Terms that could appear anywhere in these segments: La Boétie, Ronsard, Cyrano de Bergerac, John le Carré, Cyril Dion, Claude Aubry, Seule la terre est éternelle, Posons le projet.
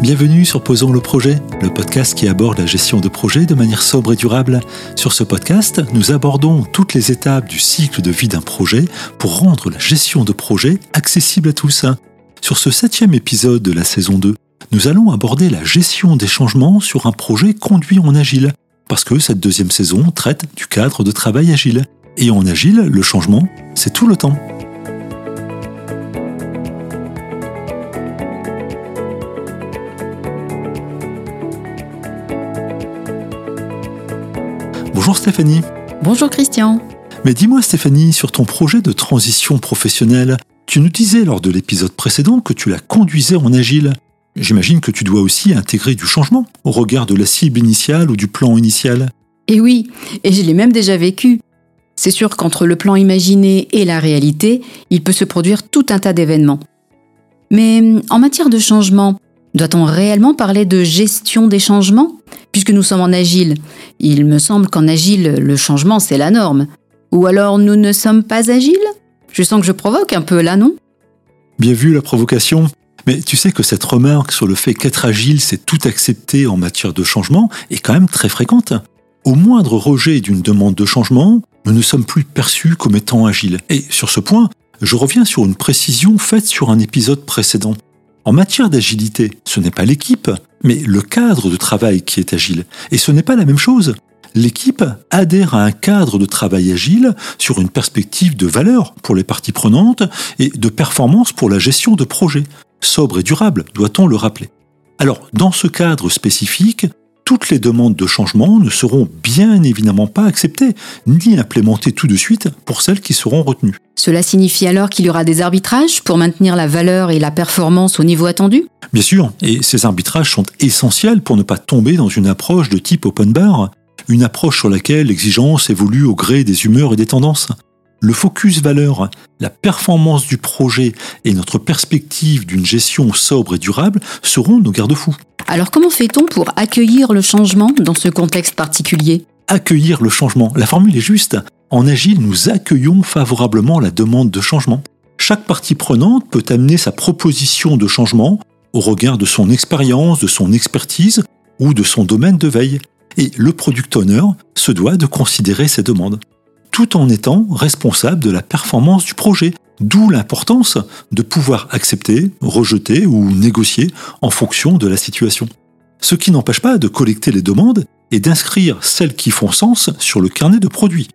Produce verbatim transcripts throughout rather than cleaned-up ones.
Bienvenue sur Posons le projet, le podcast qui aborde la gestion de projet de manière sobre et durable. Sur ce podcast, nous abordons toutes les étapes du cycle de vie d'un projet pour rendre la gestion de projet accessible à tous. Sur ce septième épisode de la saison deux, nous allons aborder la gestion des changements sur un projet conduit en agile, parce que cette deuxième saison traite du cadre de travail agile. Et en agile, le changement, c'est tout le temps. Bonjour Stéphanie. Bonjour Christian. Mais dis-moi Stéphanie, sur ton projet de transition professionnelle, tu nous disais lors de l'épisode précédent que tu la conduisais en agile. J'imagine que tu dois aussi intégrer du changement au regard de la cible initiale ou du plan initial. Et oui, et je l'ai même déjà vécu. C'est sûr qu'entre le plan imaginé et la réalité, il peut se produire tout un tas d'événements. Mais en matière de changement, doit-on réellement parler de gestion des changements ? Puisque nous sommes en agile, il me semble qu'en agile, le changement, c'est la norme. Ou alors nous ne sommes pas agiles ? Je sens que je provoque un peu là, non ? Bien vu la provocation. Mais tu sais que cette remarque sur le fait qu'être agile, c'est tout accepter en matière de changement, est quand même très fréquente. Au moindre rejet d'une demande de changement, nous ne sommes plus perçus comme étant agiles. Et sur ce point, je reviens sur une précision faite sur un épisode précédent. En matière d'agilité, ce n'est pas l'équipe, mais le cadre de travail qui est agile. Et ce n'est pas la même chose. L'équipe adhère à un cadre de travail agile sur une perspective de valeur pour les parties prenantes et de performance pour la gestion de projets. Sobre et durable, doit-on le rappeler. Alors, dans ce cadre spécifique, toutes les demandes de changement ne seront bien évidemment pas acceptées, ni implémentées tout de suite pour celles qui seront retenues. Cela signifie alors qu'il y aura des arbitrages pour maintenir la valeur et la performance au niveau attendu ? Bien sûr, et ces arbitrages sont essentiels pour ne pas tomber dans une approche de type open bar, une approche sur laquelle l'exigence évolue au gré des humeurs et des tendances. Le focus valeur, la performance du projet et notre perspective d'une gestion sobre et durable seront nos garde-fous. Alors comment fait-on pour accueillir le changement dans ce contexte particulier ? Accueillir le changement, la formule est juste. En agile, nous accueillons favorablement la demande de changement. Chaque partie prenante peut amener sa proposition de changement au regard de son expérience, de son expertise ou de son domaine de veille. Et le product owner se doit de considérer ces demandes, tout en étant responsable de la performance du projet, d'où l'importance de pouvoir accepter, rejeter ou négocier en fonction de la situation. Ce qui n'empêche pas de collecter les demandes et d'inscrire celles qui font sens sur le carnet de produits.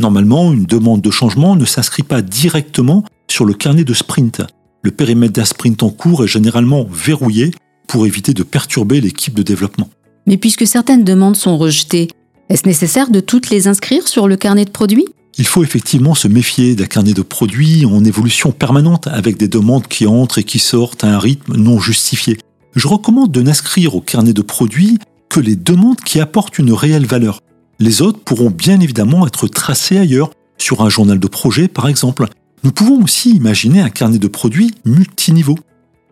Normalement, une demande de changement ne s'inscrit pas directement sur le carnet de sprint. Le périmètre d'un sprint en cours est généralement verrouillé pour éviter de perturber l'équipe de développement. Mais puisque certaines demandes sont rejetées, est-ce nécessaire de toutes les inscrire sur le carnet de produits ? Il faut effectivement se méfier d'un carnet de produits en évolution permanente avec des demandes qui entrent et qui sortent à un rythme non justifié. Je recommande de n'inscrire au carnet de produits que les demandes qui apportent une réelle valeur. Les autres pourront bien évidemment être tracées ailleurs, sur un journal de projet par exemple. Nous pouvons aussi imaginer un carnet de produits multiniveau.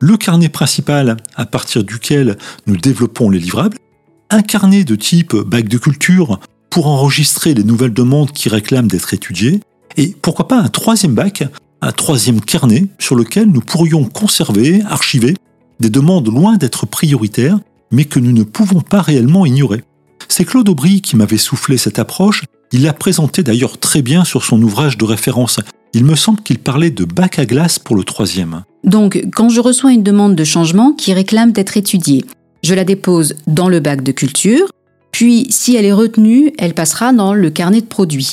Le carnet principal, à partir duquel nous développons les livrables, un carnet de type bac de culture pour enregistrer les nouvelles demandes qui réclament d'être étudiées, et pourquoi pas un troisième bac, un troisième carnet sur lequel nous pourrions conserver, archiver, des demandes loin d'être prioritaires, mais que nous ne pouvons pas réellement ignorer. C'est Claude Aubry qui m'avait soufflé cette approche, il l'a présentée d'ailleurs très bien sur son ouvrage de référence. Il me semble qu'il parlait de bac à glace pour le troisième. Donc, quand je reçois une demande de changement qui réclame d'être étudiée, je la dépose dans le bac de culture, puis si elle est retenue, elle passera dans le carnet de produits.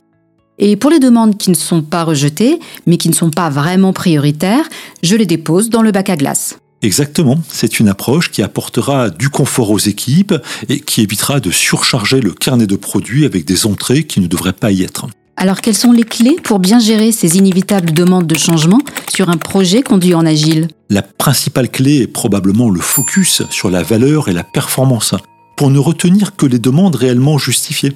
Et pour les demandes qui ne sont pas rejetées, mais qui ne sont pas vraiment prioritaires, je les dépose dans le bac à glace. Exactement, c'est une approche qui apportera du confort aux équipes et qui évitera de surcharger le carnet de produits avec des entrées qui ne devraient pas y être. Alors quelles sont les clés pour bien gérer ces inévitables demandes de changement sur un projet conduit en agile ? La principale clé est probablement le focus sur la valeur et la performance, pour ne retenir que les demandes réellement justifiées.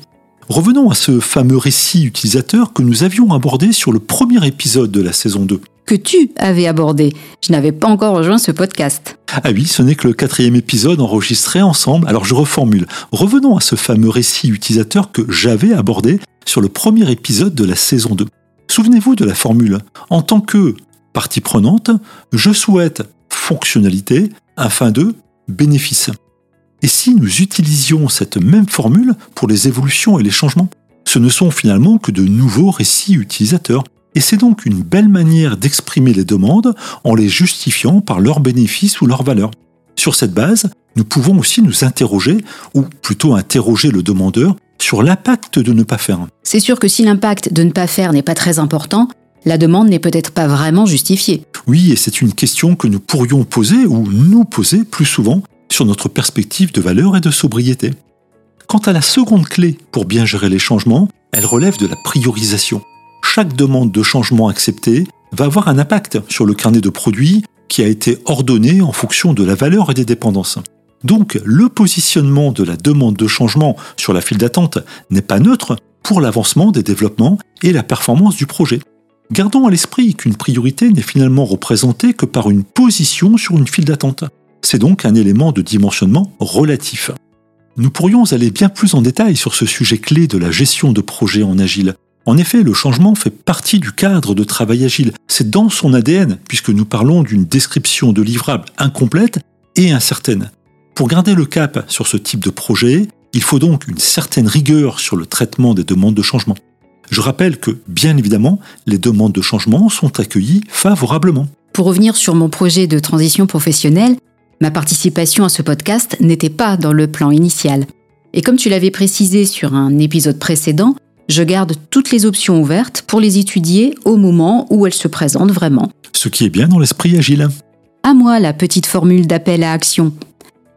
Revenons à ce fameux récit utilisateur que nous avions abordé sur le premier épisode de la saison deux. Que tu avais abordé, je n'avais pas encore rejoint ce podcast. Ah oui, ce n'est que le quatrième épisode enregistré ensemble, alors je reformule. Revenons à ce fameux récit utilisateur que j'avais abordé sur le premier épisode de la saison deux. Souvenez-vous de la formule. En tant que partie prenante, je souhaite fonctionnalité, afin de bénéfice. Et si nous utilisions cette même formule pour les évolutions et les changements, ce ne sont finalement que de nouveaux récits utilisateurs. Et c'est donc une belle manière d'exprimer les demandes en les justifiant par leurs bénéfices ou leurs valeurs. Sur cette base, nous pouvons aussi nous interroger, ou plutôt interroger le demandeur, sur l'impact de ne pas faire. C'est sûr que si l'impact de ne pas faire n'est pas très important, la demande n'est peut-être pas vraiment justifiée. Oui, et c'est une question que nous pourrions poser, ou nous poser plus souvent, sur notre perspective de valeur et de sobriété. Quant à la seconde clé pour bien gérer les changements, elle relève de la priorisation. Chaque demande de changement acceptée va avoir un impact sur le carnet de produits qui a été ordonné en fonction de la valeur et des dépendances. Donc, le positionnement de la demande de changement sur la file d'attente n'est pas neutre pour l'avancement des développements et la performance du projet. Gardons à l'esprit qu'une priorité n'est finalement représentée que par une position sur une file d'attente. C'est donc un élément de dimensionnement relatif. Nous pourrions aller bien plus en détail sur ce sujet clé de la gestion de projet en agile. En effet, le changement fait partie du cadre de travail agile. C'est dans son A D N, puisque nous parlons d'une description de livrable incomplète et incertaine. Pour garder le cap sur ce type de projet, il faut donc une certaine rigueur sur le traitement des demandes de changement. Je rappelle que, bien évidemment, les demandes de changement sont accueillies favorablement. Pour revenir sur mon projet de transition professionnelle, ma participation à ce podcast n'était pas dans le plan initial. Et comme tu l'avais précisé sur un épisode précédent, je garde toutes les options ouvertes pour les étudier au moment où elles se présentent vraiment. Ce qui est bien dans l'esprit agile. À moi la petite formule d'appel à action.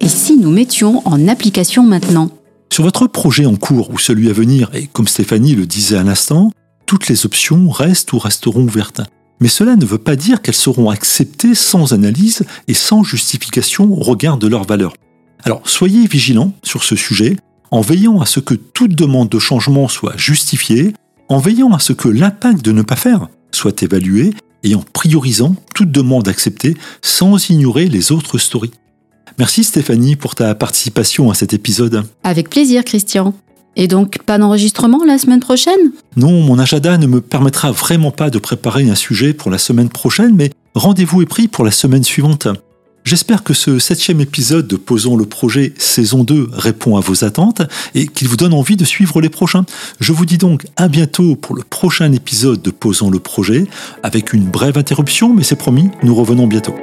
Et si nous mettions en application maintenant ? Sur votre projet en cours ou celui à venir, et comme Stéphanie le disait à l'instant, toutes les options restent ou resteront ouvertes. Mais cela ne veut pas dire qu'elles seront acceptées sans analyse et sans justification au regard de leur valeur. Alors soyez vigilants sur ce sujet, en veillant à ce que toute demande de changement soit justifiée, en veillant à ce que l'impact de ne pas faire soit évalué et en priorisant toute demande acceptée sans ignorer les autres stories. Merci Stéphanie pour ta participation à cet épisode. Avec plaisir Christian. Et donc, pas d'enregistrement la semaine prochaine ? Non, mon agenda ne me permettra vraiment pas de préparer un sujet pour la semaine prochaine, mais rendez-vous est pris pour la semaine suivante. J'espère que ce septième épisode de Posons le projet saison deux répond à vos attentes et qu'il vous donne envie de suivre les prochains. Je vous dis donc à bientôt pour le prochain épisode de Posons le projet, avec une brève interruption, mais c'est promis, nous revenons bientôt.